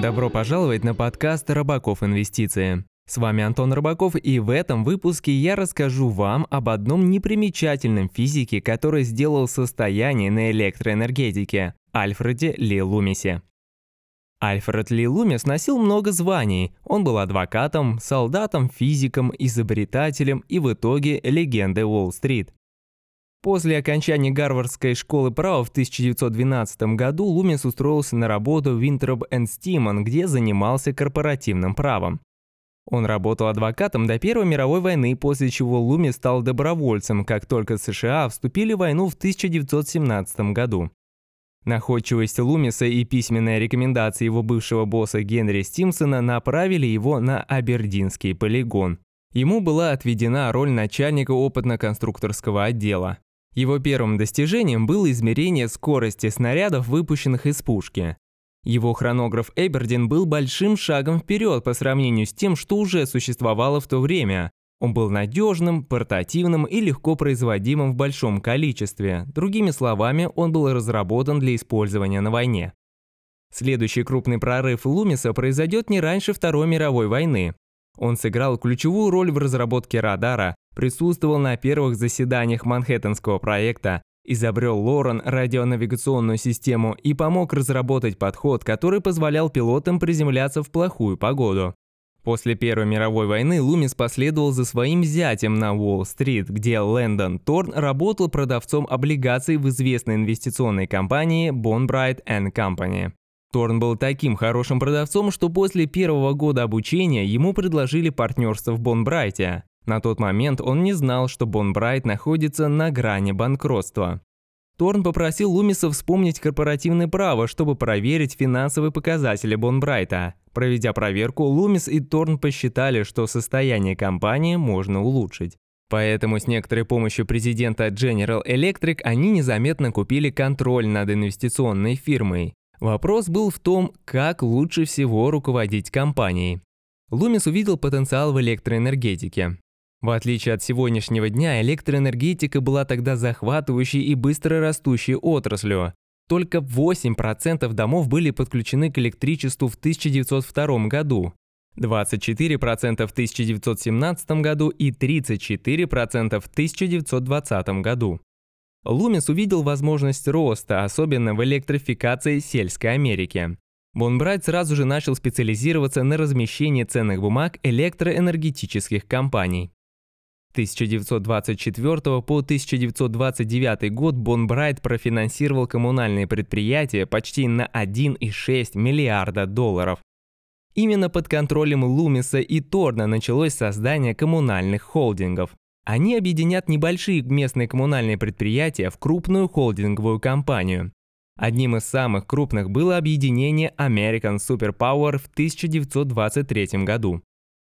Добро пожаловать на подкаст «Рыбаков Инвестиции». С вами Антон Рыбаков, и в этом выпуске я расскажу вам об одном непримечательном физике, который сделал состояние на электроэнергетике – Альфреде Ли Лумисе. Альфред Ли Лумис носил много званий. Он был адвокатом, солдатом, физиком, изобретателем и в итоге легендой Уолл-Стрит. После окончания Гарвардской школы права в 1912 году Лумис устроился на работу в Винтроп энд Стимсон, где занимался корпоративным правом. Он работал адвокатом до Первой мировой войны, после чего Лумис стал добровольцем, как только США вступили в войну в 1917 году. Находчивость Лумиса и письменные рекомендации его бывшего босса Генри Стимсона направили его на Эбердинский полигон. Ему была отведена роль начальника опытно-конструкторского отдела. Его первым достижением было измерение скорости снарядов, выпущенных из пушки. Его хронограф Эбердин был большим шагом вперед по сравнению с тем, что уже существовало в то время. Он был надежным, портативным и легко производимым в большом количестве. Другими словами, он был разработан для использования на войне. Следующий крупный прорыв Лумиса произойдет не раньше Второй мировой войны. Он сыграл ключевую роль в разработке радара, присутствовал на первых заседаниях Манхэттенского проекта, изобрел LORAN радионавигационную систему и помог разработать подход, который позволял пилотам приземляться в плохую погоду. После Первой мировой войны Лумис последовал за своим зятем на Уолл-стрит, где Лэндон Торн работал продавцом облигаций в известной инвестиционной компании Бонбрайт энд Company. Торн был таким хорошим продавцом, что после первого года обучения ему предложили партнерство в Бонбрайте. На тот момент он не знал, что Бонбрайт находится на грани банкротства. Торн попросил Лумиса вспомнить корпоративное право, чтобы проверить финансовые показатели Бонбрайта. Проведя проверку, Лумис и Торн посчитали, что состояние компании можно улучшить. Поэтому с некоторой помощью президента General Electric они незаметно купили контроль над инвестиционной фирмой. Вопрос был в том, как лучше всего руководить компанией. Лумис увидел потенциал в электроэнергетике. В отличие от сегодняшнего дня, электроэнергетика была тогда захватывающей и быстро растущей отраслью. Только 8% домов были подключены к электричеству в 1902 году, 24% в 1917 году и 34% в 1920 году. Лумис увидел возможность роста, особенно в электрификации сельской Америки. Бонбрайт сразу же начал специализироваться на размещении ценных бумаг электроэнергетических компаний. С 1924 по 1929 год Бонбрайт профинансировал коммунальные предприятия почти на $1,6 миллиарда. Именно под контролем Лумиса и Торна началось создание коммунальных холдингов. Они объединят небольшие местные коммунальные предприятия в крупную холдинговую компанию. Одним из самых крупных было объединение American Superpower в 1923 году.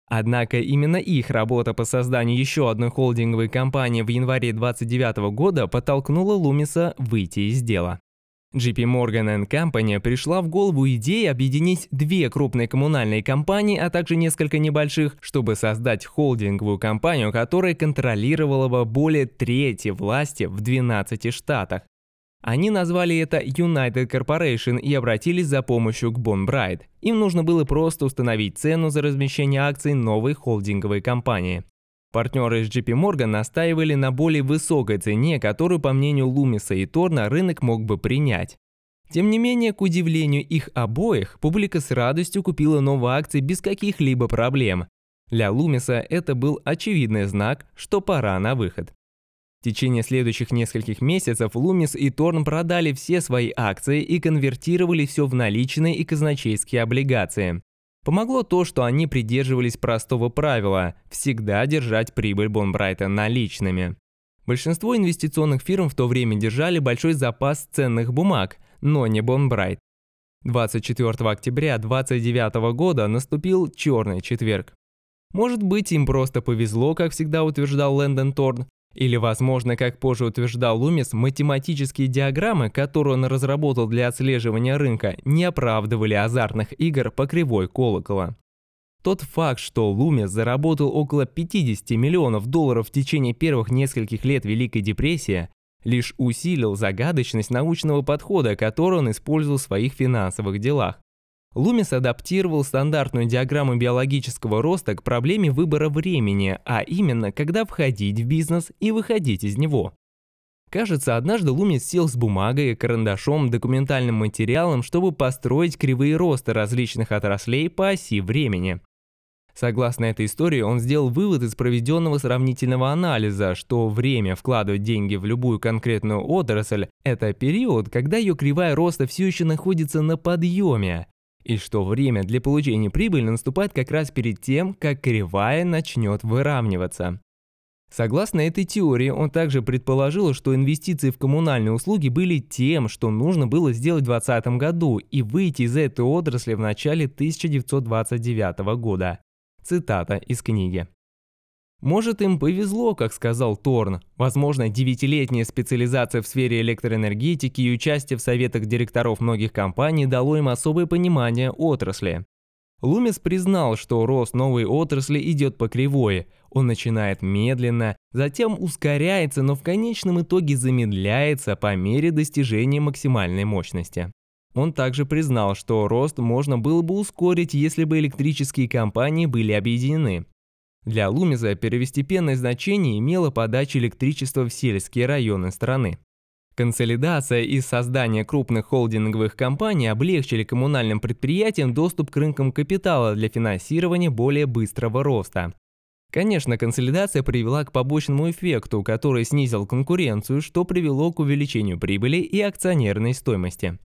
Однако именно их работа по созданию еще одной холдинговой компании в январе 1929 года подтолкнула Лумиса выйти из дела. JP Morgan & Company пришла в голову идея объединить две крупные коммунальные компании, а также несколько небольших, чтобы создать холдинговую компанию, которая контролировала бы более трети власти в 12 штатах. Они назвали это United Corporation и обратились за помощью к Бонбрайт. Им нужно было просто установить цену за размещение акций новой холдинговой компании. Партнеры из JP Morgan настаивали на более высокой цене, которую, по мнению Лумиса и Торна, рынок мог бы принять. Тем не менее, к удивлению их обоих, публика с радостью купила новые акции без каких-либо проблем. Для Лумиса это был очевидный знак, что пора на выход. В течение следующих нескольких месяцев Лумис и Торн продали все свои акции и конвертировали все в наличные и казначейские облигации. Помогло то, что они придерживались простого правила – всегда держать прибыль Бонбрайта наличными. Большинство инвестиционных фирм в то время держали большой запас ценных бумаг, но не Бонбрайт. 24 октября 1929 года наступил «Черный четверг». Может быть, им просто повезло, как всегда утверждал Лэндон Торн. Или, возможно, как позже утверждал Лумис, математические диаграммы, которые он разработал для отслеживания рынка, не оправдывали азартных игр по кривой колокола. Тот факт, что Лумис заработал около $50 миллионов в течение первых нескольких лет Великой депрессии, лишь усилил загадочность научного подхода, который он использовал в своих финансовых делах. Лумис адаптировал стандартную диаграмму биологического роста к проблеме выбора времени, а именно, когда входить в бизнес и выходить из него. Кажется, однажды Лумис сел с бумагой, карандашом, документальным материалом, чтобы построить кривые роста различных отраслей по оси времени. Согласно этой истории, он сделал вывод из проведенного сравнительного анализа, что время вкладывать деньги в любую конкретную отрасль – это период, когда ее кривая роста все еще находится на подъеме, и что время для получения прибыли наступает как раз перед тем, как кривая начнет выравниваться. Согласно этой теории, он также предположил, что инвестиции в коммунальные услуги были тем, что нужно было сделать в 2020 году и выйти из этой отрасли в начале 1929 года. Цитата из книги. «Может, им повезло, как сказал Торн. Возможно, девятилетняя специализация в сфере электроэнергетики и участие в советах директоров многих компаний дало им особое понимание отрасли». Лумис признал, что рост новой отрасли идет по кривой. Он начинает медленно, затем ускоряется, но в конечном итоге замедляется по мере достижения максимальной мощности. Он также признал, что рост можно было бы ускорить, если бы электрические компании были объединены. Для Лумиса первостепенное значение имела подача электричества в сельские районы страны. Консолидация и создание крупных холдинговых компаний облегчили коммунальным предприятиям доступ к рынкам капитала для финансирования более быстрого роста. Конечно, консолидация привела к побочному эффекту, который снизил конкуренцию, что привело к увеличению прибыли и акционерной стоимости.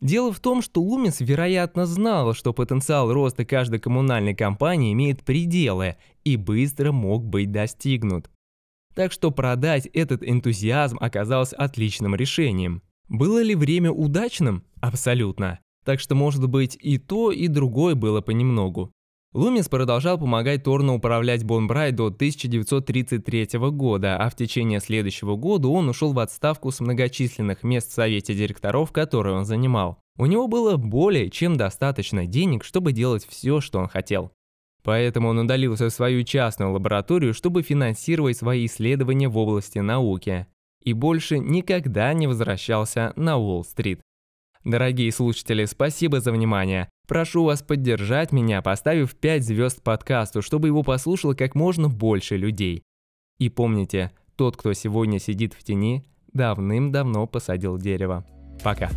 Дело в том, что Лумис, вероятно, знал, что потенциал роста каждой коммунальной компании имеет пределы и быстро мог быть достигнут. Так что продать этот энтузиазм оказалось отличным решением. Было ли время удачным? Абсолютно. Так что, может быть, и то, и другое было понемногу. Лумис продолжал помогать Торну управлять Бонбрайт до 1933 года, а в течение следующего года он ушел в отставку с многочисленных мест в совете директоров, которые он занимал. У него было более чем достаточно денег, чтобы делать все, что он хотел. Поэтому он удалился в свою частную лабораторию, чтобы финансировать свои исследования в области науки. И больше никогда не возвращался на Уолл-стрит. Дорогие слушатели, спасибо за внимание. Прошу вас поддержать меня, поставив 5 звезд подкасту, чтобы его послушало как можно больше людей. И помните, тот, кто сегодня сидит в тени, давным-давно посадил дерево. Пока.